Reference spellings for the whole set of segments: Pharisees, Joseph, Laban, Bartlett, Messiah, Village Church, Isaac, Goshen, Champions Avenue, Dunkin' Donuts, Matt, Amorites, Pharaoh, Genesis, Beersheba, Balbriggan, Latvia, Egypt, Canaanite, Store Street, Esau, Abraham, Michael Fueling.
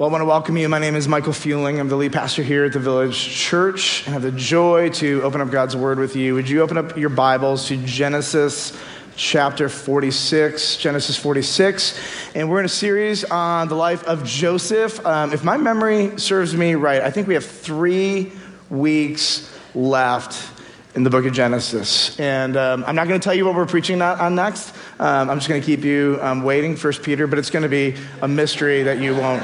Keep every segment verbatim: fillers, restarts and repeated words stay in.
Well, I want to welcome you. My name is Michael Fueling. I'm the lead pastor here at the Village Church, and I have the joy to open up God's Word with you. Would you open up your Bibles to Genesis chapter forty-six, Genesis forty-six, and we're in a series on the life of Joseph. Um, if my memory serves me right, I think we have three weeks left in the book of Genesis. And um, I'm not going to tell you what we're preaching on next. Um, I'm just going to keep you um, waiting, First Peter, but it's going to be a mystery that you won't...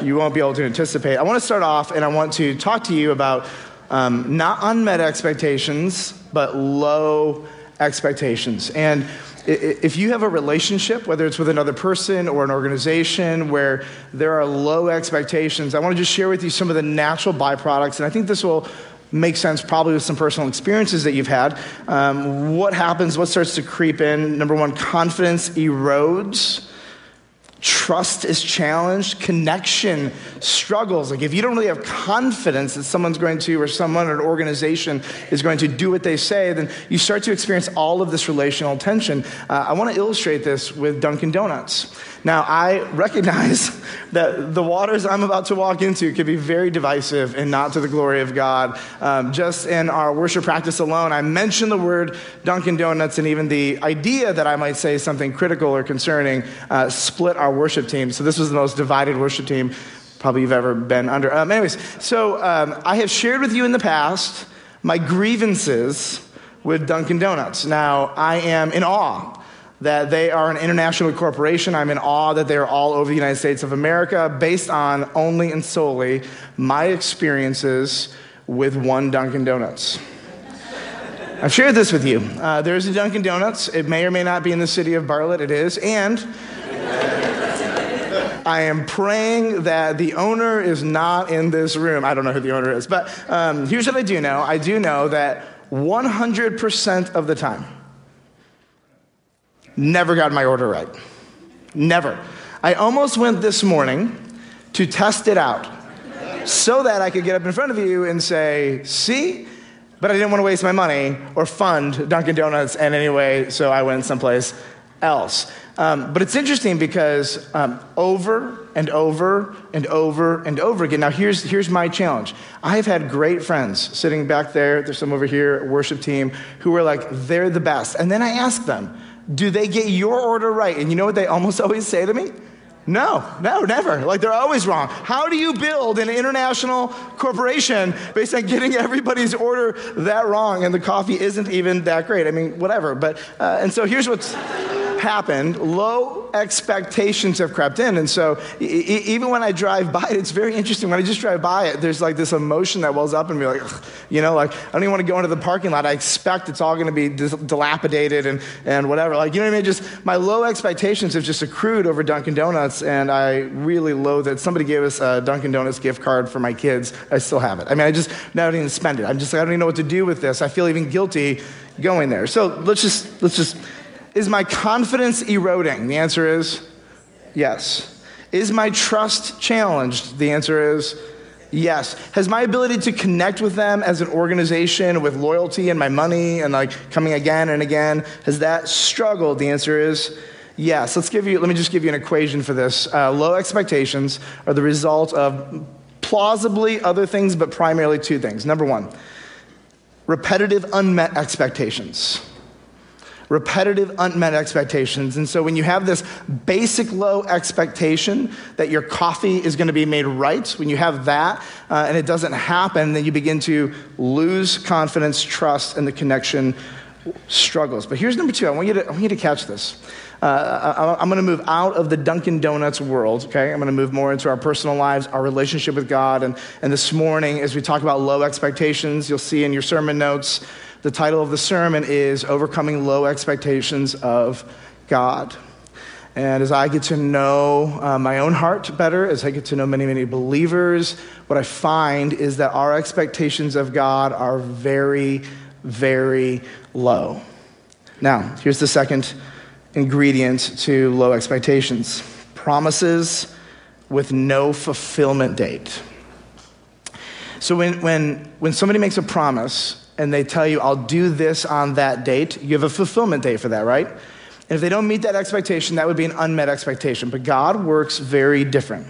you won't be able to anticipate. I want to start off, and I want to talk to you about um, not unmet expectations, but low expectations. And if you have a relationship, whether it's with another person or an organization, where there are low expectations, I want to just share with you some of the natural byproducts, and I think this will make sense probably with some personal experiences that you've had. Um, what happens, what starts to creep in? Number one, confidence erodes. Trust is challenged. Connection struggles. Like if you don't really have confidence that someone's going to, or someone or an organization is going to do what they say, then you start to experience all of this relational tension. Uh, I want to illustrate this with Dunkin' Donuts. Now, I recognize that the waters I'm about to walk into can be very divisive and not to the glory of God. Um, just in our worship practice alone, I mentioned the word Dunkin' Donuts, and even the idea that I might say something critical or concerning uh, split our worship team. So this was the most divided worship team probably you've ever been under. Um, anyways, so um, I have shared with you in the past my grievances with Dunkin' Donuts. Now, I am in awe that they are an international corporation. I'm in awe that they are all over the United States of America, based on only and solely my experiences with one Dunkin' Donuts. I've shared this with you. Uh, there is a Dunkin' Donuts. It may or may not be in the city of Bartlett. It is. And I am praying that the owner is not in this room. I don't know who the owner is. But um, here's what I do know. I do know that one hundred percent of the time, never got my order right. Never. I almost went this morning to test it out so that I could get up in front of you and say, see? But I didn't want to waste my money or fund Dunkin' Donuts in any way, so I went someplace else. Um, but it's interesting because um, over and over and over and over again. Now, here's here's my challenge. I've had great friends sitting back there. There's some over here, worship team, who were like, they're the best. And then I asked them, do they get your order right? And you know what they almost always say to me? No, no, never. Like, they're always wrong. How do you build an international corporation based on getting everybody's order that wrong? And the coffee isn't even that great. I mean, whatever. But uh, and so here's what's happened. Low expectations have crept in. And so e- even when I drive by it, it's very interesting. When I just drive by it, there's like this emotion that wells up in me. Like, ugh, you know, like, I don't even want to go into the parking lot. I expect it's all going to be dilapidated and, and whatever. Like, you know what I mean? Just my low expectations have just accrued over Dunkin' Donuts. And I really loathe it. Somebody gave us a Dunkin' Donuts gift card for my kids. I still have it. I mean, I just now I don't even spend it. I'm just like, I don't even know what to do with this. I feel even guilty going there. So let's just let's just. Is my confidence eroding? The answer is yes. Is my trust challenged? The answer is yes. Has my ability to connect with them as an organization with loyalty and my money and like coming again and again, has that struggled? The answer is yes. Let's give you, let me just give you an equation for this. Uh, low expectations are the result of plausibly other things, but primarily two things. Number one, repetitive unmet expectations. Repetitive unmet expectations. And so when you have this basic low expectation that your coffee is going to be made right, when you have that uh, and it doesn't happen, then you begin to lose confidence, trust, and the connection struggles. But here's number two. I want you to, I want you to catch this. Uh, I, I'm going to move out of the Dunkin' Donuts world, okay? I'm going to move more into our personal lives, our relationship with God. And, and this morning, as we talk about low expectations, you'll see in your sermon notes, the title of the sermon is Overcoming Low Expectations of God. And as I get to know uh, my own heart better, as I get to know many, many believers, what I find is that our expectations of God are very very low. Now, here's the second ingredient to low expectations. Promises with no fulfillment date. So when when when somebody makes a promise and they tell you, I'll do this on that date, you have a fulfillment date for that, right? And if they don't meet that expectation, that would be an unmet expectation. But God works very different.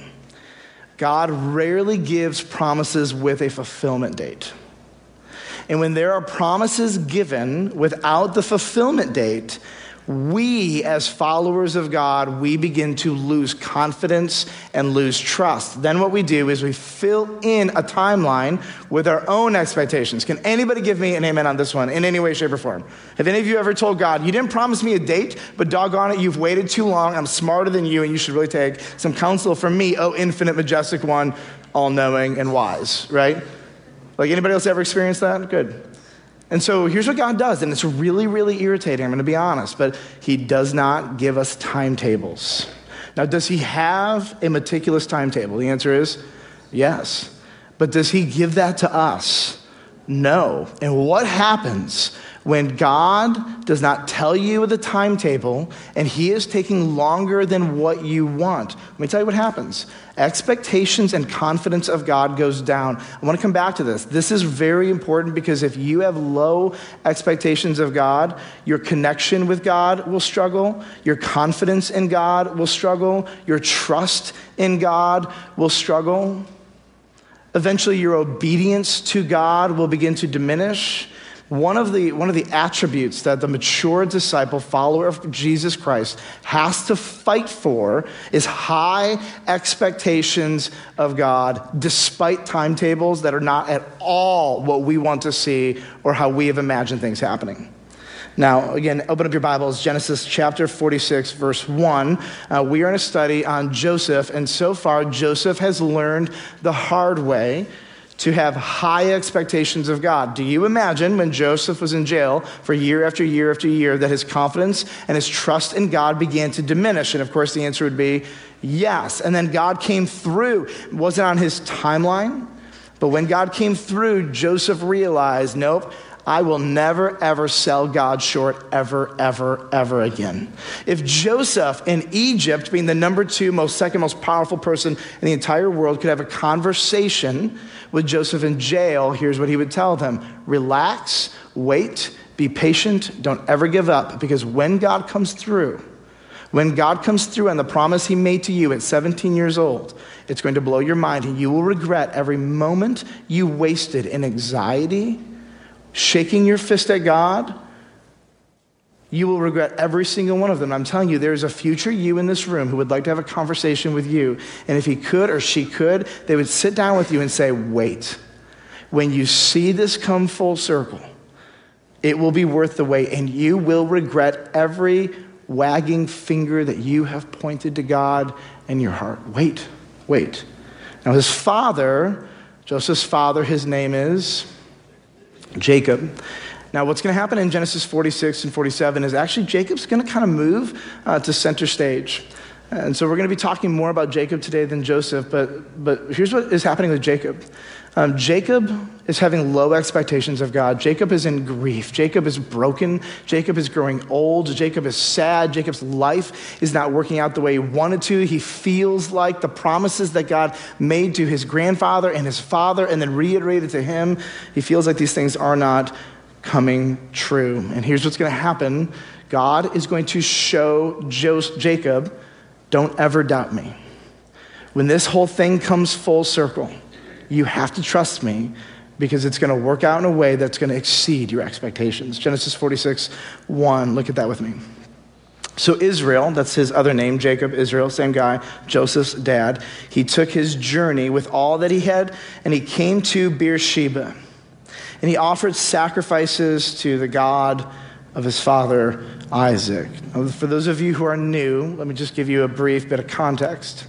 God rarely gives promises with a fulfillment date. And when there are promises given without the fulfillment date, we as followers of God, we begin to lose confidence and lose trust. Then what we do is we fill in a timeline with our own expectations. Can anybody give me an amen on this one in any way, shape, or form? Have any of you ever told God, you didn't promise me a date, but doggone it, you've waited too long. I'm smarter than you, and you should really take some counsel from me, oh, infinite, majestic one, all-knowing and wise, right? Like, anybody else ever experienced that? Good. And so here's what God does, and it's really, really irritating, I'm going to be honest, but he does not give us timetables. Now, does he have a meticulous timetable? The answer is yes. But does he give that to us? No. And what happens when God does not tell you the timetable and he is taking longer than what you want? Let me tell you what happens. Expectations and confidence of God goes down. I want to come back to this. This is very important because if you have low expectations of God, your connection with God will struggle. Your confidence in God will struggle. Your trust in God will struggle. Eventually, your obedience to God will begin to diminish. One of the one of the attributes that the mature disciple, follower of Jesus Christ, has to fight for is high expectations of God, despite timetables that are not at all what we want to see or how we have imagined things happening. Now, again, open up your Bibles, Genesis chapter forty-six, verse one. Uh, we are in a study on Joseph, and so far, Joseph has learned the hard way to have high expectations of God. Do you imagine when Joseph was in jail for year after year after year that his confidence and his trust in God began to diminish? And of course, the answer would be yes. And then God came through. It wasn't on his timeline, but when God came through, Joseph realized, nope, I will never, ever sell God short ever, ever, ever again. If Joseph in Egypt, being the number two, most second, most powerful person in the entire world, could have a conversation with Joseph in jail, here's what he would tell them. Relax, wait, be patient, don't ever give up. Because when God comes through, when God comes through and the promise he made to you at seventeen years old, it's going to blow your mind and you will regret every moment you wasted in anxiety, shaking your fist at God. You will regret every single one of them. I'm telling you, there is a future you in this room who would like to have a conversation with you. And if he could or she could, they would sit down with you and say, wait, when you see this come full circle, it will be worth the wait, and you will regret every wagging finger that you have pointed to God in your heart. Wait, wait. Now his father, Joseph's father, his name is Jacob. Now, what's going to happen in Genesis forty-six and forty-seven is actually Jacob's going to kind of move uh, to center stage. And so we're going to be talking more about Jacob today than Joseph, but, but here's what is happening with Jacob. Um, Jacob is having low expectations of God. Jacob is in grief. Jacob is broken. Jacob is growing old. Jacob is sad. Jacob's life is not working out the way he wanted to. He feels like the promises that God made to his grandfather and his father and then reiterated to him, he feels like these things are not coming true. And here's what's going to happen. God is going to show Joseph, Jacob, don't ever doubt me. When this whole thing comes full circle, you have to trust me because it's going to work out in a way that's going to exceed your expectations. Genesis forty-six, one, look at that with me. So Israel, that's his other name, Jacob, Israel, same guy, Joseph's dad, he took his journey with all that he had and he came to Beersheba and he offered sacrifices to the God of his father, Isaac. For those of you who are new, let me just give you a brief bit of context.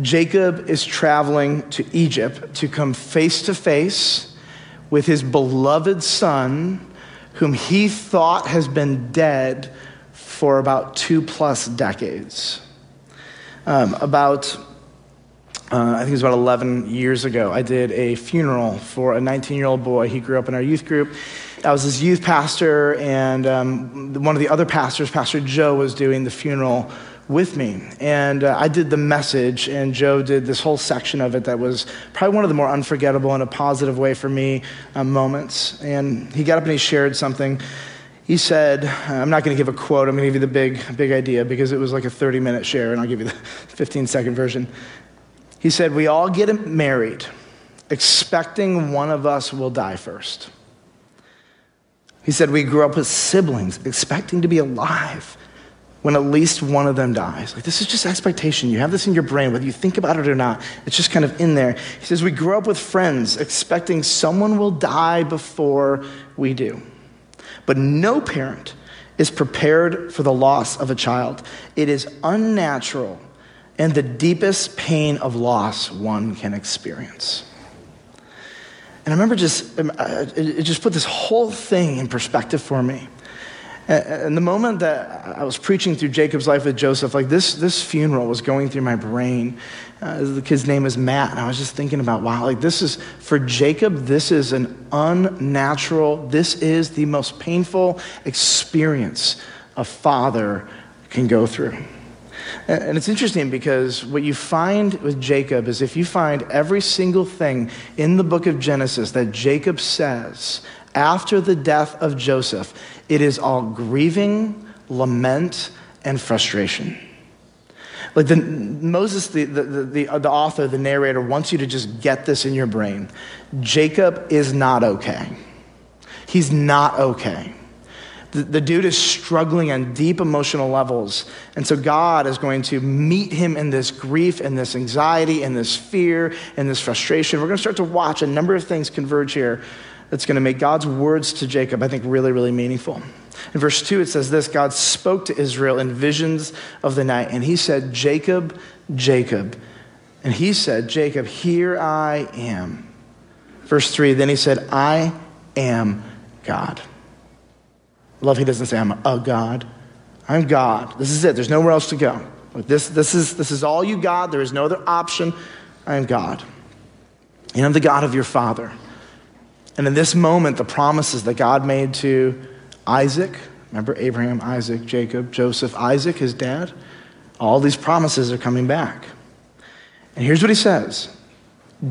Jacob is traveling to Egypt to come face to face with his beloved son, whom he thought has been dead for about two plus decades. Um, about, uh, I think it was about eleven years ago, I did a funeral for a nineteen-year-old boy. He grew up in our youth group. I was his youth pastor, and um, one of the other pastors, Pastor Joe, was doing the funeral with me. And uh, I did the message, and Joe did this whole section of it that was probably one of the more unforgettable in a positive way for me uh, moments. And he got up and he shared something. He said, I'm not going to give a quote. I'm going to give you the big, big idea because it was like a thirty-minute share, and I'll give you the fifteen-second version. He said, we all get married expecting one of us will die first. He said, we grew up as siblings expecting to be alive when at least one of them dies. Like, this is just expectation. You have this in your brain, whether you think about it or not. It's just kind of in there. He says, we grew up with friends expecting someone will die before we do. But no parent is prepared for the loss of a child. It is unnatural and the deepest pain of loss one can experience. And I remember just, it just put this whole thing in perspective for me. And the moment that I was preaching through Jacob's life with Joseph, like this this funeral was going through my brain. Uh, the kid's name is Matt, and I was just thinking about, wow, like this is, for Jacob, this is an unnatural, this is the most painful experience a father can go through. And it's interesting because what you find with Jacob is if you find every single thing in the book of Genesis that Jacob says after the death of Joseph, it is all grieving, lament, and frustration. Like the, Moses, the, the, the, the author, the narrator, wants you to just get this in your brain. Jacob is not okay. He's not okay. The, the dude is struggling on deep emotional levels. And so God is going to meet him in this grief and this anxiety and this fear and this frustration. We're going to start to watch a number of things converge here that's going to make God's words to Jacob, I think, really, really meaningful. In verse two, it says this: God spoke to Israel in visions of the night, and he said, Jacob, Jacob. And he said, Jacob, here I am. Verse three, then he said, I am God. Love, he doesn't say, I'm a God. I'm God. This is it. There's nowhere else to go. This, this, is, this is all you, God. There is no other option. I am God. And I'm the God of your father. And in this moment, the promises that God made to Isaac, remember Abraham, Isaac, Jacob, Joseph, Isaac, his dad, all these promises are coming back. And here's what he says: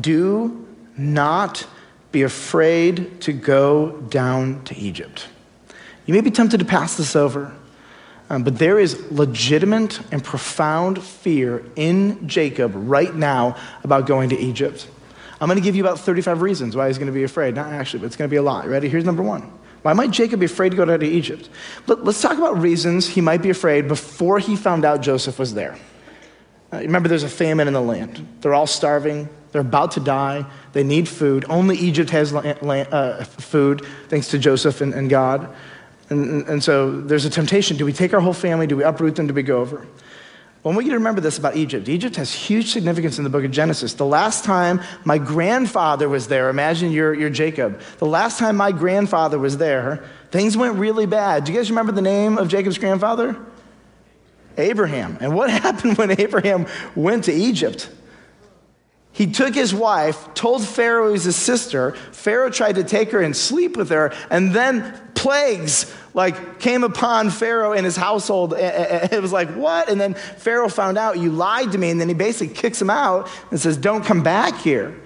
do not be afraid to go down to Egypt. You may be tempted to pass this over, um, but there is legitimate and profound fear in Jacob right now about going to Egypt. I'm going to give you about thirty-five reasons why he's going to be afraid. Not actually, but it's going to be a lot. Ready? Here's number one. Why might Jacob be afraid to go down to Egypt? But let's talk about reasons he might be afraid before he found out Joseph was there. Uh, remember, there's a famine in the land. They're all starving. They're about to die. They need food. Only Egypt has la- la- uh, food, thanks to Joseph and, and God. And, and so there's a temptation. Do we take our whole family? Do we uproot them? Do we go over? Well, I want you to remember this about Egypt. Egypt has huge significance in the book of Genesis. The last time my grandfather was there, imagine you're, you're Jacob. The last time my grandfather was there, things went really bad. Do you guys remember the name of Jacob's grandfather? Abraham. And what happened when Abraham went to Egypt? He took his wife, told Pharaoh he was his sister. Pharaoh tried to take her and sleep with her, and then plagues like came upon Pharaoh and his household. It was like, what? And then Pharaoh found out, you lied to me. And then he basically kicks him out and says, don't come back here.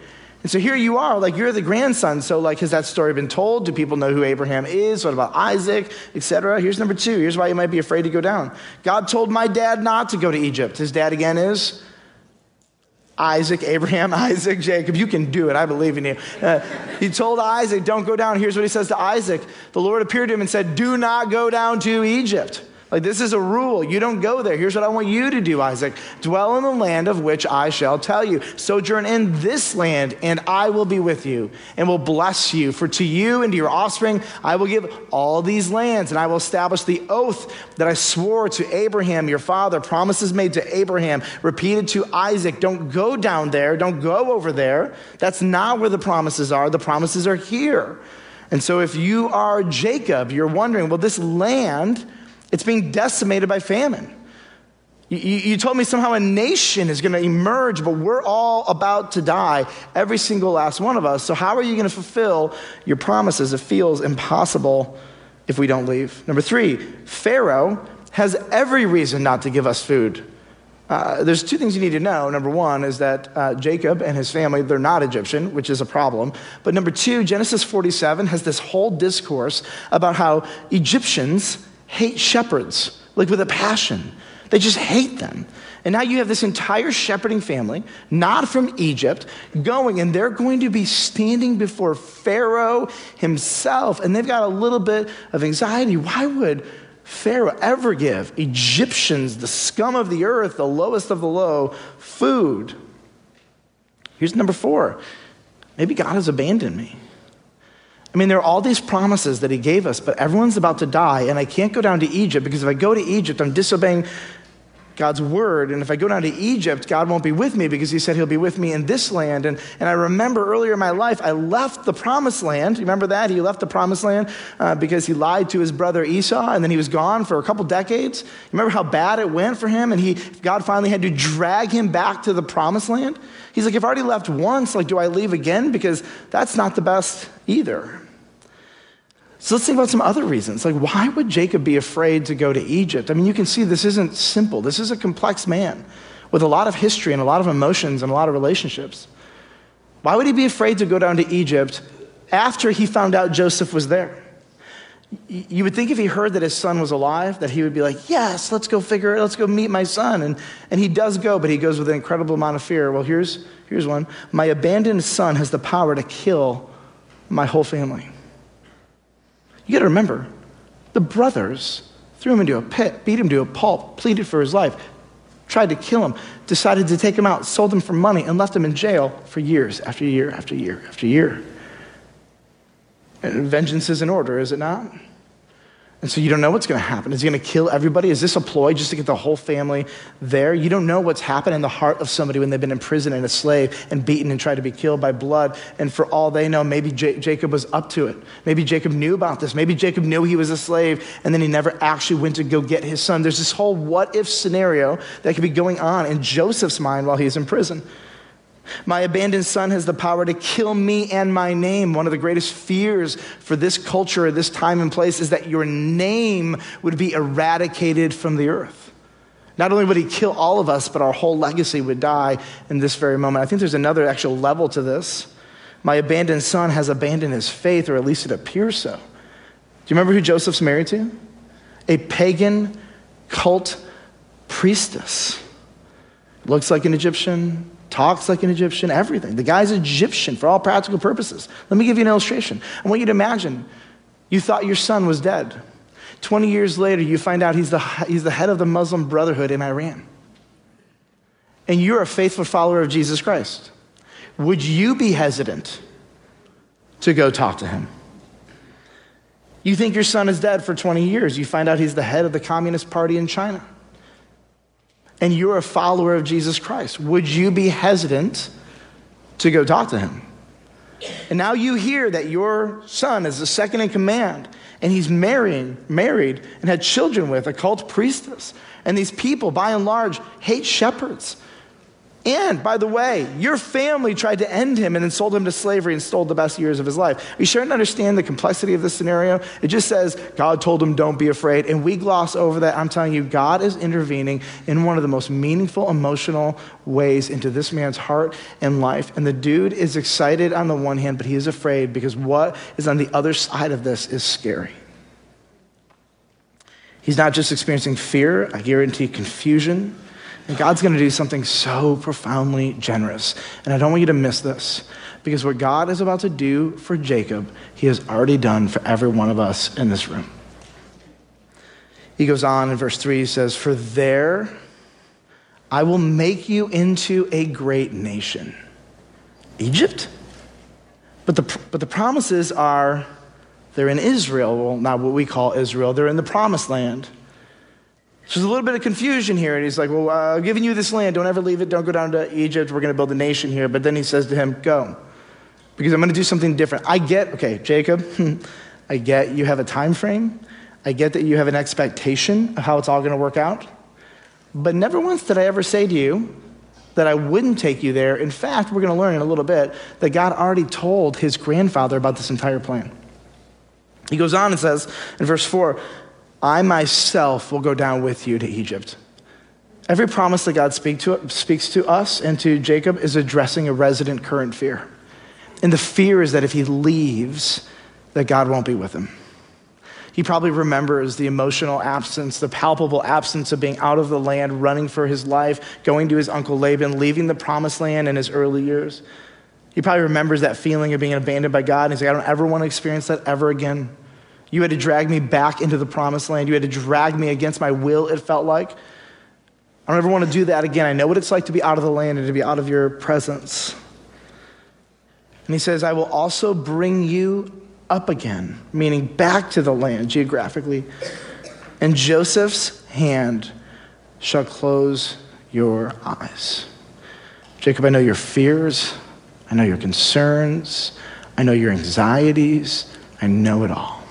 And so here you are, like you're the grandson. So like, has that story been told? Do people know who Abraham is? What about Isaac, et cetera? Here's number two. Here's why you might be afraid to go down. God told my dad not to go to Egypt. His dad again is Isaac, Abraham, Isaac, Jacob. You can do it. I believe in you. Uh, he told Isaac, don't go down. Here's what he says to Isaac. The Lord appeared to him and said, do not go down to Egypt. Like, this is a rule. You don't go there. Here's what I want you to do, Isaac. Dwell in the land of which I shall tell you. Sojourn in this land, and I will be with you and will bless you. For to you and to your offspring, I will give all these lands, and I will establish the oath that I swore to Abraham, your father, promises made to Abraham, repeated to Isaac. Don't go down there. Don't go over there. That's not where the promises are. The promises are here. And so if you are Jacob, you're wondering, well, this land, it's being decimated by famine. You, you told me somehow a nation is going to emerge, but we're all about to die, every single last one of us. So how are you going to fulfill your promises? It feels impossible if we don't leave. Number three, Pharaoh has every reason not to give us food. Uh, there's two things you need to know. Number one is that uh, Jacob and his family, they're not Egyptian, which is a problem. But number two, Genesis forty-seven has this whole discourse about how Egyptians hate shepherds, like with a passion. They just hate them. And now you have this entire shepherding family, not from Egypt, going, and they're going to be standing before Pharaoh himself. And they've got a little bit of anxiety. Why would Pharaoh ever give Egyptians, the scum of the earth, the lowest of the low, food? Here's number four. Maybe God has abandoned me. I mean, there are all these promises that he gave us, but everyone's about to die, and I can't go down to Egypt, because if I go to Egypt, I'm disobeying God's word. And if I go down to Egypt, God won't be with me, because he said he'll be with me in this land. And, and I remember earlier in my life, I left the promised land. You remember that? He left the promised land uh, because he lied to his brother Esau, and then he was gone for a couple decades. Remember how bad it went for him? And he, God finally had to drag him back to the promised land. He's like, I've already left once. Like, do I leave again? Because that's not the best either. So let's think about some other reasons. Like, why would Jacob be afraid to go to Egypt? I mean, you can see this isn't simple. This is a complex man with a lot of history and a lot of emotions and a lot of relationships. Why would he be afraid to go down to Egypt after he found out Joseph was there? You would think if he heard that his son was alive, that he would be like, yes, let's go figure it, let's go meet my son. And, and he does go, but he goes with an incredible amount of fear. Well, here's, here's one. My abandoned son has the power to kill my whole family. You got to remember, the brothers threw him into a pit, beat him to a pulp, pleaded for his life, tried to kill him, decided to take him out, sold him for money, and left him in jail for years after year after year after year. And vengeance is in order, is it not? And so you don't know what's going to happen. Is he going to kill everybody? Is this a ploy just to get the whole family there? You don't know what's happened in the heart of somebody when they've been in prison and a slave and beaten and tried to be killed by blood. And for all they know, maybe J- Jacob was up to it. Maybe Jacob knew about this. Maybe Jacob knew he was a slave, and then he never actually went to go get his son. There's this whole what-if scenario that could be going on in Joseph's mind while he's in prison. My abandoned son has the power to kill me and my name. One of the greatest fears for this culture, this time and place, is that your name would be eradicated from the earth. Not only would he kill all of us, but our whole legacy would die in this very moment. I think there's another actual level to this. My abandoned son has abandoned his faith, or at least it appears so. Do you remember who Joseph's married to? A pagan cult priestess. Looks like an Egyptian, talks like an Egyptian, everything. The guy's Egyptian for all practical purposes. Let me give you an illustration. I want you to imagine you thought your son was dead. twenty years later, you find out he's the, he's the head of the Muslim Brotherhood in Iran. And you're a faithful follower of Jesus Christ. Would you be hesitant to go talk to him? You think your son is dead for twenty years. You find out he's the head of the Communist Party in China. And you're a follower of Jesus Christ. Would you be hesitant to go talk to him? And now you hear that your son is the second in command, and he's marrying, married and had children with a cult priestess. And these people, by and large, hate shepherds. And, by the way, your family tried to end him and then sold him to slavery and stole the best years of his life. Are you starting to understand the complexity of this scenario? It just says, God told him, don't be afraid. And we gloss over that. I'm telling you, God is intervening in one of the most meaningful, emotional ways into this man's heart and life. And the dude is excited on the one hand, but he is afraid, because what is on the other side of this is scary. He's not just experiencing fear, I guarantee confusion. And God's going to do something so profoundly generous. And I don't want you to miss this, because what God is about to do for Jacob, he has already done for every one of us in this room. He goes on in verse three, he says, for there I will make you into a great nation. Egypt? But the, but the promises are, they're in Israel. Well, not what we call Israel. They're in the promised land. So there's a little bit of confusion here. And he's like, well, uh, I'm giving you this land. Don't ever leave it. Don't go down to Egypt. We're going to build a nation here. But then he says to him, go, because I'm going to do something different. I get, okay, Jacob, I get you have a time frame. I get that you have an expectation of how it's all going to work out. But never once did I ever say to you that I wouldn't take you there. In fact, we're going to learn in a little bit that God already told his grandfather about this entire plan. He goes on and says in verse four, I myself will go down with you to Egypt. Every promise that God speak to, speaks to us and to Jacob is addressing a resident current fear. And the fear is that if he leaves, that God won't be with him. He probably remembers the emotional absence, the palpable absence of being out of the land, running for his life, going to his uncle Laban, leaving the promised land in his early years. He probably remembers that feeling of being abandoned by God. And he's like, I don't ever want to experience that ever again. You had to drag me back into the promised land. You had to drag me against my will, it felt like. I don't ever want to do that again. I know what it's like to be out of the land and to be out of your presence. And he says, I will also bring you up again, meaning back to the land geographically. And Joseph's hand shall close your eyes. Jacob, I know your fears. I know your concerns. I know your anxieties. I know it all.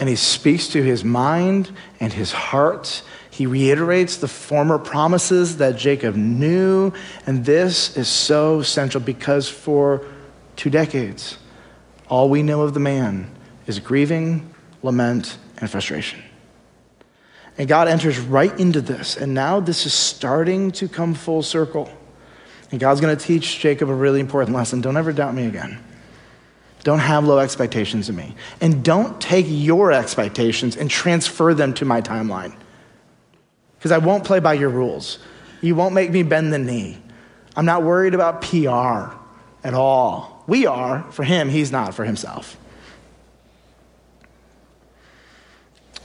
And he speaks to his mind and his heart. He reiterates the former promises that Jacob knew. And this is so central because for two decades, all we know of the man is grieving, lament, and frustration. And God enters right into this. And now this is starting to come full circle. And God's going to teach Jacob a really important lesson. Don't ever doubt me again. Don't have low expectations of me. And don't take your expectations and transfer them to my timeline. Because I won't play by your rules. You won't make me bend the knee. I'm not worried about P R at all. We are for him. He's not for himself.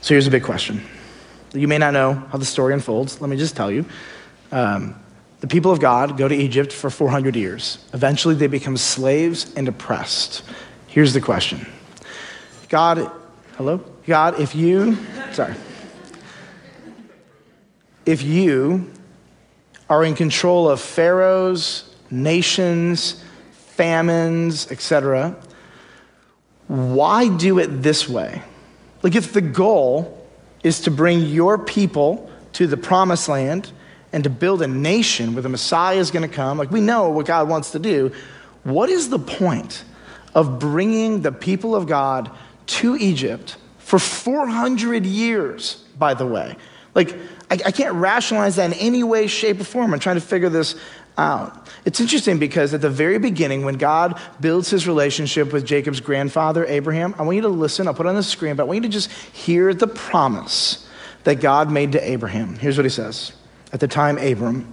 So here's a big question. You may not know how the story unfolds. Let me just tell you. Um, The people of God go to Egypt for four hundred years. Eventually, they become slaves and oppressed. Here's the question. God, hello? God, if you, sorry. If you are in control of pharaohs, nations, famines, et cetera, why do it this way? Like if the goal is to bring your people to the promised land, and to build a nation where the Messiah is going to come, like we know what God wants to do, what is the point of bringing the people of God to Egypt for four hundred years, by the way? Like, I, I can't rationalize that in any way, shape, or form. I'm trying to figure this out. It's interesting because at the very beginning, when God builds his relationship with Jacob's grandfather, Abraham, I want you to listen. I'll put it on the screen, but I want you to just hear the promise that God made to Abraham. Here's what he says. At the time, Abram.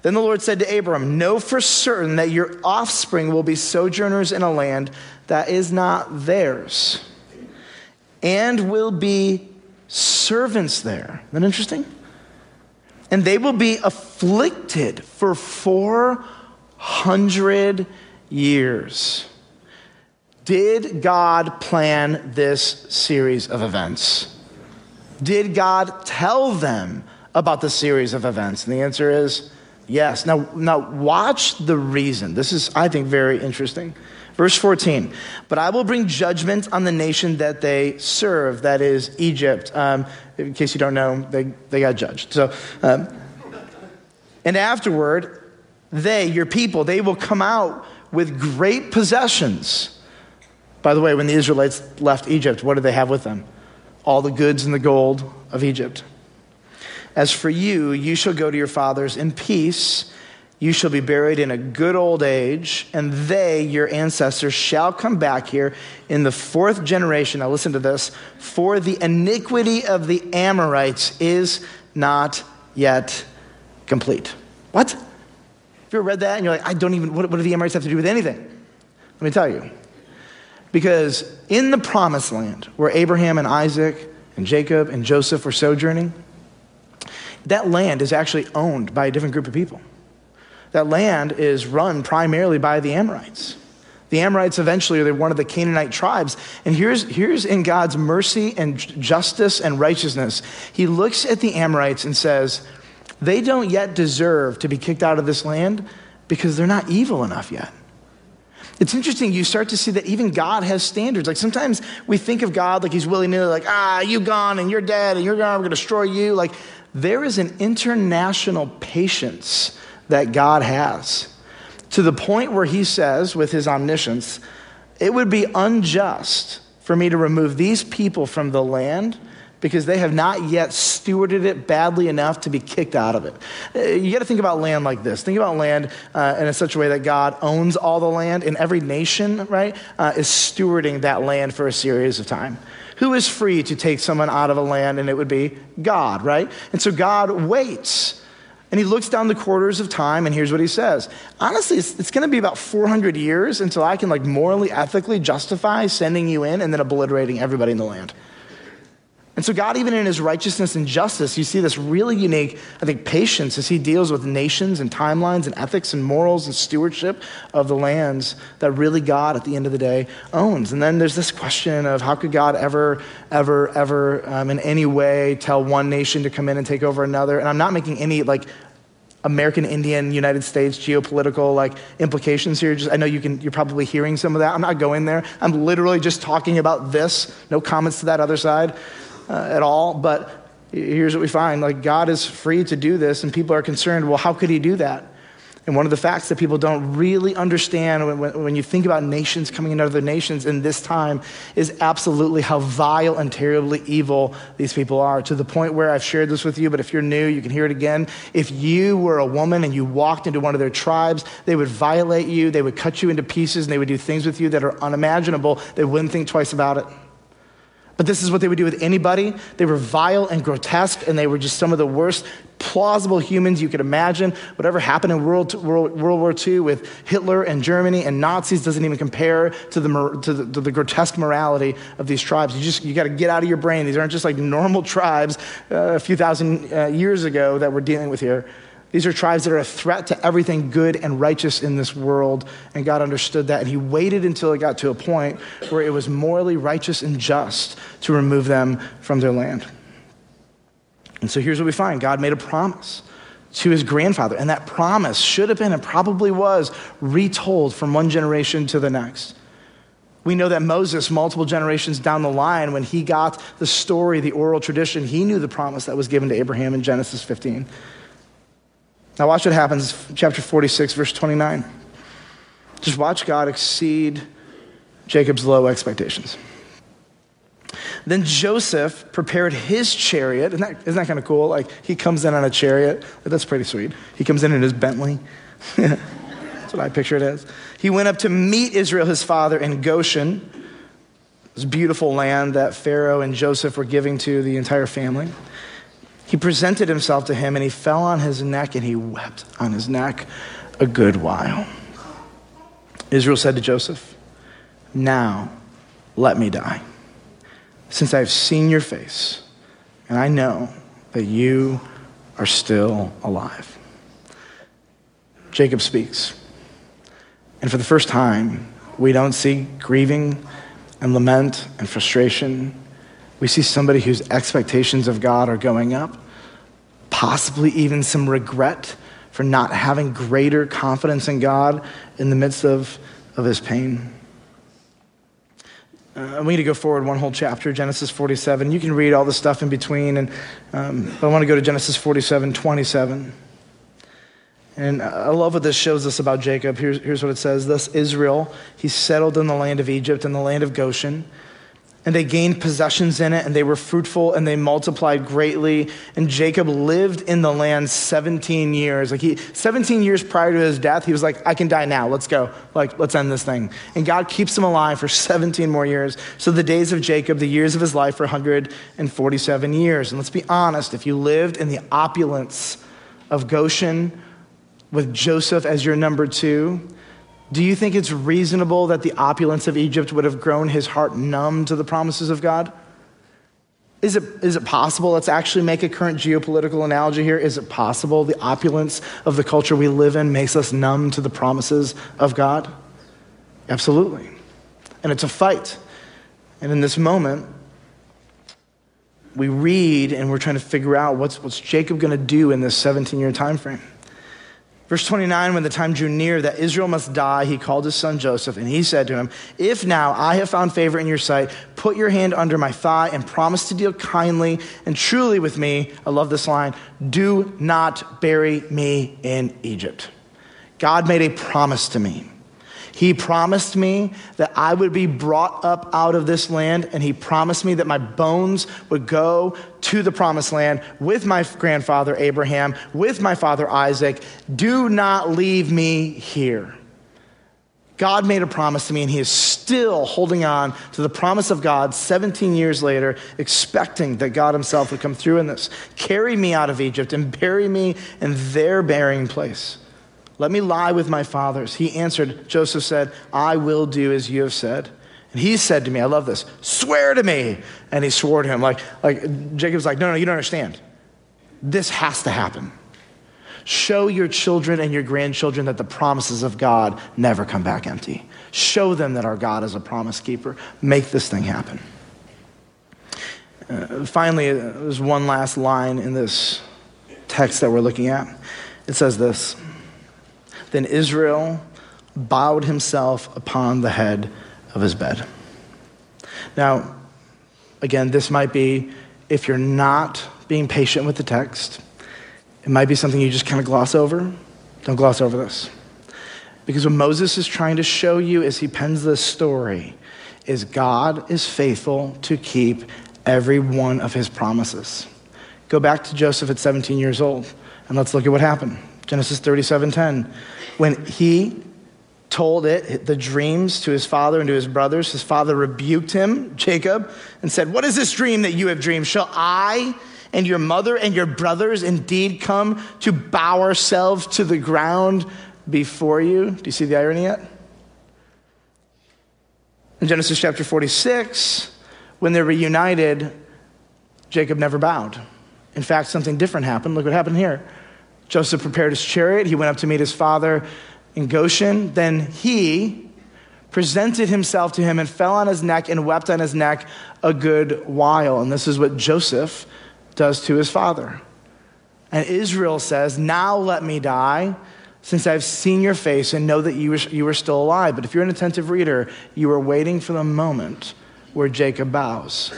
Then the Lord said to Abram, know for certain that your offspring will be sojourners in a land that is not theirs and will be servants there. Isn't that interesting? And they will be afflicted for four hundred years. Did God plan this series of events? Did God tell them about the series of events? And the answer is yes. Now, now watch the reason. This is, I think, very interesting. Verse fourteen, but I will bring judgment on the nation that they serve, that is Egypt. Um, in case you don't know, they, they got judged. So, um, and afterward, they, your people, they will come out with great possessions. By the way, when the Israelites left Egypt, what did they have with them? All the goods and the gold of Egypt. As for you, you shall go to your fathers in peace. You shall be buried in a good old age, and they, your ancestors, shall come back here in the fourth generation. Now listen to this. For the iniquity of the Amorites is not yet complete. What? Have you ever read that and you're like, I don't even, what, what do the Amorites have to do with anything? Let me tell you. Because in the promised land where Abraham and Isaac and Jacob and Joseph were sojourning, that land is actually owned by a different group of people. That land is run primarily by the Amorites. The Amorites eventually are one of the Canaanite tribes. And here's, here's in God's mercy and justice and righteousness. He looks at the Amorites and says, they don't yet deserve to be kicked out of this land because they're not evil enough yet. It's interesting, you start to see that even God has standards. Like sometimes we think of God like he's willy-nilly, like, ah, you gone and you're dead and you're gone, we're gonna destroy you. Like there is an international patience that God has to the point where he says with his omniscience, it would be unjust for me to remove these people from the land because they have not yet stewarded it badly enough to be kicked out of it. You gotta think about land like this. Think about land uh, in such a way that God owns all the land and every nation, right, uh, is stewarding that land for a series of time. Who is free to take someone out of a land? And it would be God, right? And so God waits. And he looks down the quarters of time, and here's what he says. Honestly, it's, it's going to be about four hundred years until I can like morally, ethically justify sending you in and then obliterating everybody in the land. And so God, even in his righteousness and justice, you see this really unique, I think, patience as he deals with nations and timelines and ethics and morals and stewardship of the lands that really God, at the end of the day, owns. And then there's this question of how could God ever, ever, ever um, in any way tell one nation to come in and take over another? And I'm not making any like American, Indian, United States geopolitical like implications here. Just, I know you can, you're probably hearing some of that. I'm not going there. I'm literally just talking about this. No comments to that other side. Uh, at all, but here's what we find. Like, God is free to do this, and people are concerned, well, how could he do that? And one of the facts that people don't really understand when, when, when you think about nations coming into other nations in this time is absolutely how vile and terribly evil these people are, to the point where I've shared this with you, but if you're new, you can hear it again. If you were a woman and you walked into one of their tribes, they would violate you, they would cut you into pieces, and they would do things with you that are unimaginable. They wouldn't think twice about it. But this is what they would do with anybody. They were vile and grotesque, and they were just some of the worst plausible humans you could imagine. Whatever happened in World, World, World War Two with Hitler and Germany and Nazis doesn't even compare to the, to the, to the grotesque morality of these tribes. You just you got to get out of your brain. These aren't just like normal tribes uh, a few thousand uh, years ago that we're dealing with here. These are tribes that are a threat to everything good and righteous in this world, and God understood that, and he waited until it got to a point where it was morally righteous and just to remove them from their land. And so here's what we find. God made a promise to his grandfather, and that promise should have been and probably was retold from one generation to the next. We know that Moses, multiple generations down the line, when he got the story, the oral tradition, he knew the promise that was given to Abraham in Genesis fifteen. Now watch what happens, chapter forty-six, verse twenty-nine. Just watch God exceed Jacob's low expectations. Then Joseph prepared his chariot. Isn't that, isn't that kind of cool? Like, he comes in on a chariot. That's pretty sweet. He comes in in his Bentley. That's what I picture it as. He went up to meet Israel, his father, in Goshen, this beautiful land that Pharaoh and Joseph were giving to the entire family. He presented himself to him, and he fell on his neck, and he wept on his neck a good while. Israel said to Joseph, "Now let me die, since I have seen your face, and I know that you are still alive." Jacob speaks. And for the first time, we don't see grieving and lament and frustration. We see somebody whose expectations of God are going up, possibly even some regret for not having greater confidence in God in the midst of, of his pain. Uh, we need to go forward one whole chapter, Genesis forty-seven. You can read all the stuff in between, and um, but I want to go to Genesis forty-seven twenty-seven. And I love what this shows us about Jacob. Here's, here's what it says. Thus Israel, he settled in the land of Egypt, in the land of Goshen. And they gained possessions in it, and they were fruitful, and they multiplied greatly. And Jacob lived in the land seventeen years. Like he, seventeen years prior to his death, he was like, I can die now. Let's go. Like, let's end this thing. And God keeps him alive for seventeen more years. So the days of Jacob, the years of his life, were one hundred forty-seven years. And let's be honest, if you lived in the opulence of Goshen with Joseph as your number two, do you think it's reasonable that the opulence of Egypt would have grown his heart numb to the promises of God? Is it, is it possible? Let's actually make a current geopolitical analogy here. Is it possible the opulence of the culture we live in makes us numb to the promises of God? Absolutely. And it's a fight. And in this moment, we read and we're trying to figure out what's, what's Jacob going to do in this seventeen-year time frame. Verse twenty-nine, when the time drew near that Israel must die, he called his son Joseph, and he said to him, "If now I have found favor in your sight, put your hand under my thigh and promise to deal kindly and truly with me." I love this line. "Do not bury me in Egypt." God made a promise to me. He promised me that I would be brought up out of this land, and he promised me that my bones would go to the promised land with my grandfather Abraham, with my father Isaac. Do not leave me here. God made a promise to me, and he is still holding on to the promise of God seventeen years later, expecting that God himself would come through in this. Carry me out of Egypt and bury me in their burying place. Let me lie with my fathers. He answered, Joseph said, I will do as you have said. And he said to me, I love this, swear to me. And he swore to him. Like, like Jacob's like, no, no, you don't understand. This has to happen. Show your children and your grandchildren that the promises of God never come back empty. Show them that our God is a promise keeper. Make this thing happen. Uh, finally, there's one last line in this text that we're looking at. It says this, then Israel bowed himself upon the head of his bed. Now, again, this might be, if you're not being patient with the text, it might be something you just kind of gloss over. Don't gloss over this. Because what Moses is trying to show you as he pens this story is God is faithful to keep every one of his promises. Go back to Joseph at seventeen years old, and let's look at what happened. Genesis thirty-seven ten. When he told it, the dreams to his father and to his brothers, his father rebuked him, Jacob, and said, what is this dream that you have dreamed? Shall I and your mother and your brothers indeed come to bow ourselves to the ground before you? Do you see the irony yet? In Genesis chapter forty-six, when they're reunited, Jacob never bowed. In fact, something different happened. Look what happened here. Joseph prepared his chariot. He went up to meet his father in Goshen. Then he presented himself to him and fell on his neck and wept on his neck a good while. And this is what Joseph does to his father. And Israel says, now let me die, since I've seen your face and know that you were, you were still alive. But if you're an attentive reader, you are waiting for the moment where Jacob bows.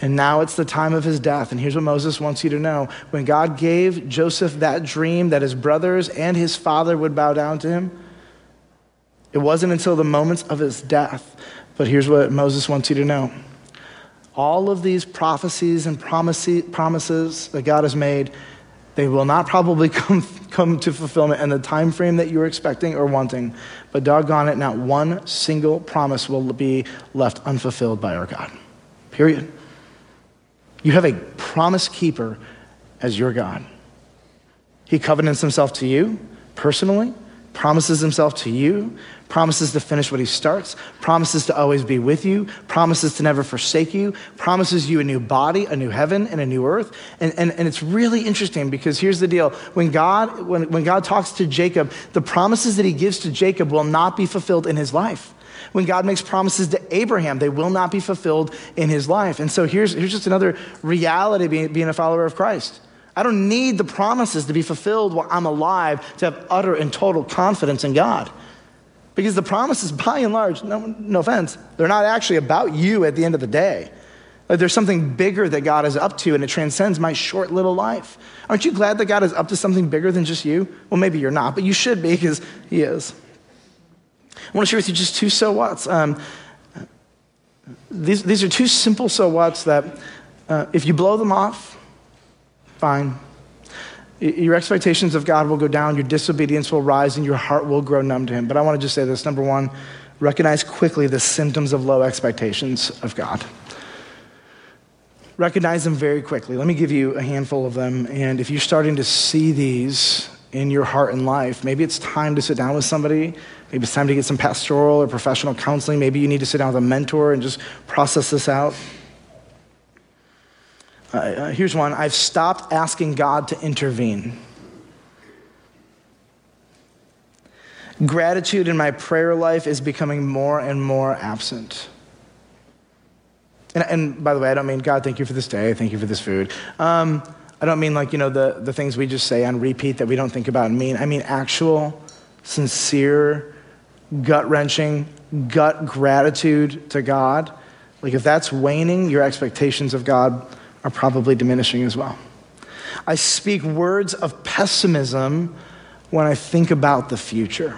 And now it's the time of his death. And here's what Moses wants you to know. When God gave Joseph that dream that his brothers and his father would bow down to him, it wasn't until the moments of his death. But here's what Moses wants you to know. All of these prophecies and promises that God has made, they will not probably come, come to fulfillment in the time frame that you're expecting or wanting. But doggone it, not one single promise will be left unfulfilled by our God. Period. You have a promise keeper as your God. He covenants himself to you personally, promises himself to you, promises to finish what he starts, promises to always be with you, promises to never forsake you, promises you a new body, a new heaven, and a new earth. And, and, and it's really interesting because here's the deal. When God, when, when God talks to Jacob, the promises that he gives to Jacob will not be fulfilled in his life. When God makes promises to Abraham, they will not be fulfilled in his life. And so here's, here's just another reality being, being a follower of Christ. I don't need the promises to be fulfilled while I'm alive to have utter and total confidence in God. Because the promises, by and large, no, no offense, they're not actually about you at the end of the day. Like, there's something bigger that God is up to, and it transcends my short little life. Aren't you glad that God is up to something bigger than just you? Well, maybe you're not, but you should be, because he is. I want to share with you just two so whats. Um, these, these are two simple so whats that uh, if you blow them off, fine. Your expectations of God will go down, your disobedience will rise, and your heart will grow numb to him. But I want to just say this. Number one, recognize quickly the symptoms of low expectations of God. Recognize them very quickly. Let me give you a handful of them. And if you're starting to see these in your heart and life, maybe it's time to sit down with somebody. Maybe it's time to get some pastoral or professional counseling. Maybe you need to sit down with a mentor and just process this out. Uh, uh, here's one. I've stopped asking God to intervene. Gratitude in my prayer life is becoming more and more absent. And, and by the way, I don't mean, God, thank you for this day. Thank you for this food. Um, I don't mean like, you know, the, the things we just say on repeat that we don't think about and mean. I mean actual, sincere, gut-wrenching, gut gratitude to God. Like, if that's waning, your expectations of God are probably diminishing as well. I speak words of pessimism when I think about the future.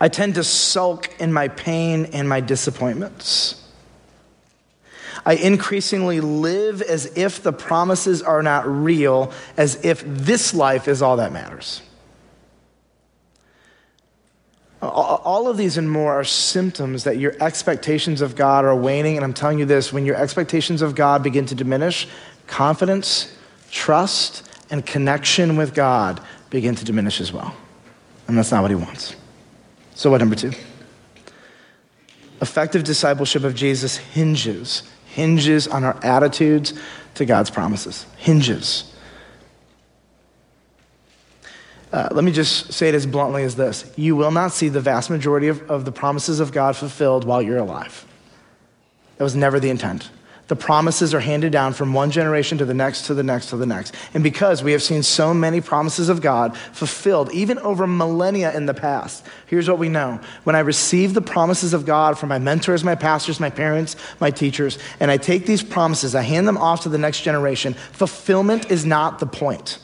I tend to sulk in my pain and my disappointments. I increasingly live as if the promises are not real, as if this life is all that matters. All of these and more are symptoms that your expectations of God are waning. And I'm telling you this, when your expectations of God begin to diminish, confidence, trust, and connection with God begin to diminish as well. And that's not what he wants. So what, number two? Effective discipleship of Jesus hinges, hinges on our attitudes to God's promises, hinges. Uh, let me just say it as bluntly as this. You will not see the vast majority of, of the promises of God fulfilled while you're alive. That was never the intent. The promises are handed down from one generation to the next, to the next, to the next. And because we have seen so many promises of God fulfilled, even over millennia in the past, here's what we know. When I receive the promises of God from my mentors, my pastors, my parents, my teachers, and I take these promises, I hand them off to the next generation, fulfillment is not the point.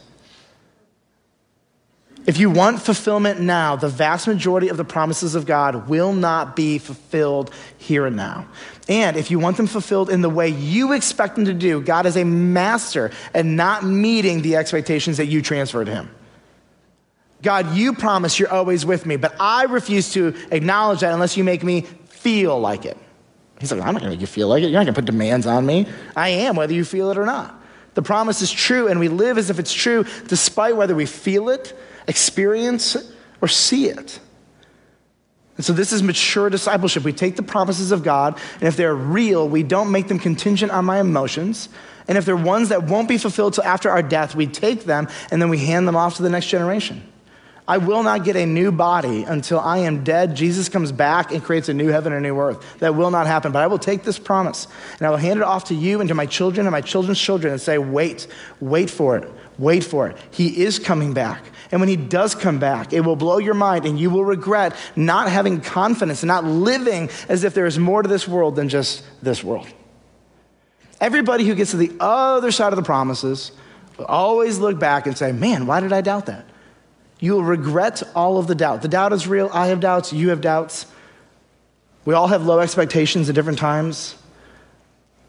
If you want fulfillment now, the vast majority of the promises of God will not be fulfilled here and now. And if you want them fulfilled in the way you expect them to do, God is a master at not meeting the expectations that you transfer to him. God, you promise you're always with me, but I refuse to acknowledge that unless you make me feel like it. He's like, I'm not gonna make you feel like it. You're not gonna put demands on me. I am, whether you feel it or not. The promise is true, and we live as if it's true despite whether we feel it, experience it, or see it. And so this is mature discipleship. We take the promises of God, and if they're real, we don't make them contingent on my emotions. And if they're ones that won't be fulfilled till after our death, we take them and then we hand them off to the next generation. I will not get a new body until I am dead. Jesus comes back and creates a new heaven and a new earth. That will not happen, but I will take this promise and I will hand it off to you and to my children and my children's children and say, wait, wait for it, wait for it. He is coming back. And when he does come back, it will blow your mind and you will regret not having confidence and not living as if there is more to this world than just this world. Everybody who gets to the other side of the promises will always look back and say, man, why did I doubt that? You will regret all of the doubt. The doubt is real. I have doubts. You have doubts. We all have low expectations at different times.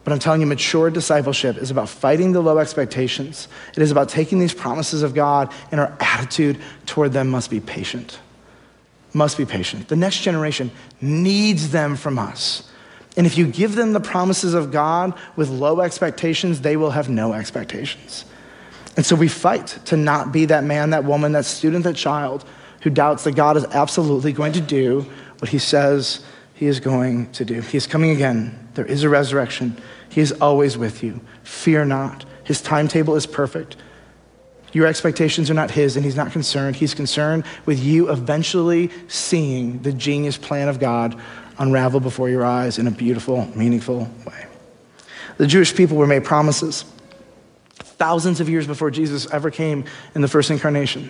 But I'm telling you, mature discipleship is about fighting the low expectations. It is about taking these promises of God, and our attitude toward them must be patient. Must be patient. The next generation needs them from us. And if you give them the promises of God with low expectations, they will have no expectations. And so we fight to not be that man, that woman, that student, that child who doubts that God is absolutely going to do what he says he is going to do. He is coming again. There is a resurrection. He is always with you. Fear not. His timetable is perfect. Your expectations are not his, and he's not concerned. He's concerned with you eventually seeing the genius plan of God unravel before your eyes in a beautiful, meaningful way. The Jewish people were made promises thousands of years before Jesus ever came in the first incarnation.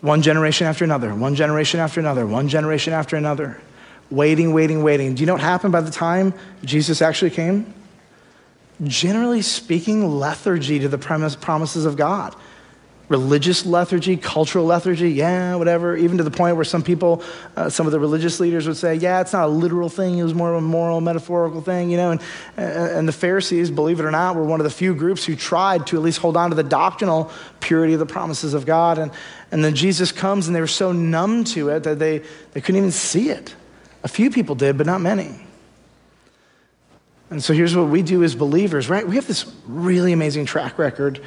One generation after another, one generation after another, one generation after another, waiting, waiting, waiting. Do you know what happened by the time Jesus actually came? Generally speaking, lethargy to the promises of God. Religious lethargy, cultural lethargy, yeah, whatever, even to the point where some people, uh, some of the religious leaders would say, yeah, it's not a literal thing, it was more of a moral, metaphorical thing, you know, and, and the Pharisees, believe it or not, were one of the few groups who tried to at least hold on to the doctrinal purity of the promises of God, and, and then Jesus comes and they were so numb to it that they, they couldn't even see it. A few people did, but not many. And so here's what we do as believers, right? We have this really amazing track record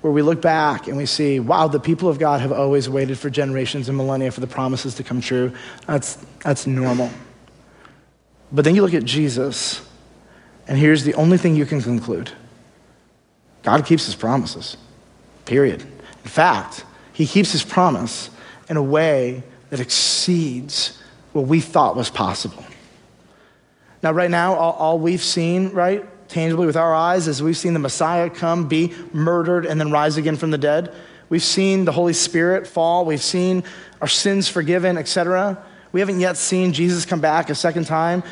where we look back and we see, wow, the people of God have always waited for generations and millennia for the promises to come true. That's, that's normal. But then you look at Jesus, and here's the only thing you can conclude. God keeps his promises, period. In fact, he keeps his promise in a way that exceeds what we thought was possible. Now, right now, all, all we've seen, right, tangibly with our eyes, as we've seen the Messiah come, be murdered, and then rise again from the dead. We've seen the Holy Spirit fall. We've seen our sins forgiven, et cetera. We haven't yet seen Jesus come back a second time.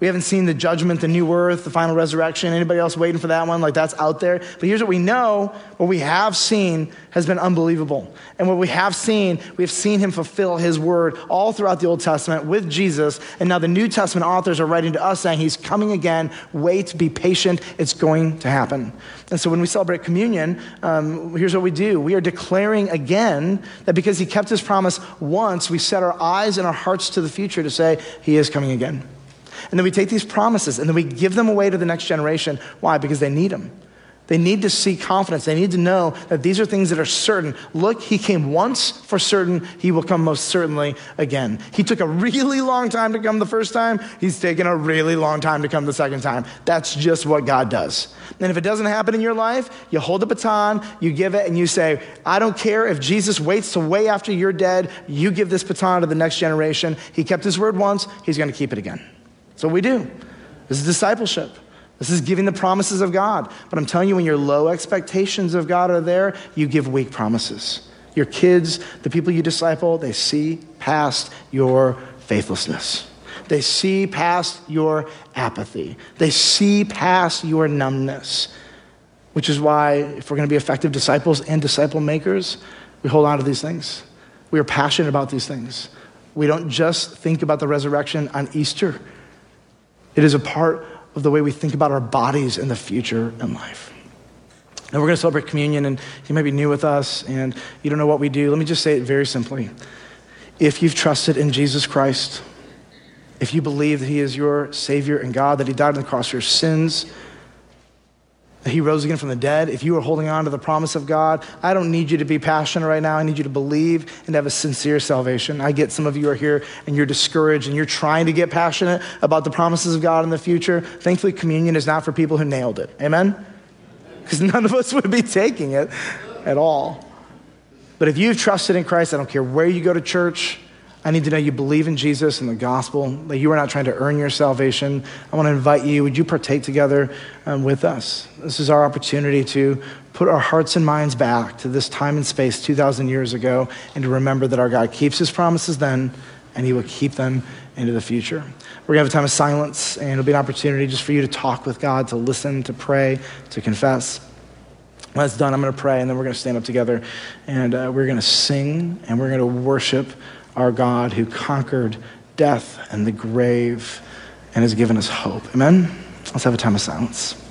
We haven't seen the judgment, the new earth, the final resurrection. Anybody else waiting for that one? Like, that's out there. But here's what we know. What we have seen has been unbelievable. And what we have seen, we have seen him fulfill his word all throughout the Old Testament with Jesus. And now the New Testament authors are writing to us saying he's coming again. Wait, be patient. It's going to happen. And so when we celebrate communion, um, here's what we do. We are declaring again that because he kept his promise once, we set our eyes and our hearts to the future to say he is coming again. And then we take these promises and then we give them away to the next generation. Why? Because they need them. They need to see confidence. They need to know that these are things that are certain. Look, he came once for certain. He will come most certainly again. He took a really long time to come the first time. He's taken a really long time to come the second time. That's just what God does. And if it doesn't happen in your life, you hold the baton, you give it, and you say, I don't care if Jesus waits till way after you're dead. You give this baton to the next generation. He kept his word once. He's going to keep it again. That's what we do. This is discipleship. This is giving the promises of God. But I'm telling you, when your low expectations of God are there, you give weak promises. Your kids, the people you disciple, they see past your faithlessness. They see past your apathy. They see past your numbness, which is why if we're going to be effective disciples and disciple makers, we hold on to these things. We are passionate about these things. We don't just think about the resurrection on Easter. It is a part of the way we think about our bodies and the future and life. And we're going to celebrate communion, and you might be new with us, and you don't know what we do. Let me just say it very simply. If you've trusted in Jesus Christ, if you believe that he is your Savior and God, that he died on the cross for your sins, that he rose again from the dead, if you are holding on to the promise of God, I don't need you to be passionate right now. I need you to believe and have a sincere salvation. I get some of you are here and you're discouraged and you're trying to get passionate about the promises of God in the future. Thankfully, communion is not for people who nailed it. Amen? Because none of us would be taking it at all. But if you've trusted in Christ, I don't care where you go to church, I need to know you believe in Jesus and the gospel, that you are not trying to earn your salvation. I want to invite you, would you partake together um, with us? This is our opportunity to put our hearts and minds back to this time and space two thousand years ago and to remember that our God keeps his promises then and he will keep them into the future. We're going to have a time of silence, and it'll be an opportunity just for you to talk with God, to listen, to pray, to confess. When that's done, I'm going to pray, and then we're going to stand up together, and uh, we're going to sing, and we're going to worship our God who conquered death and the grave and has given us hope. Amen? Let's have a time of silence.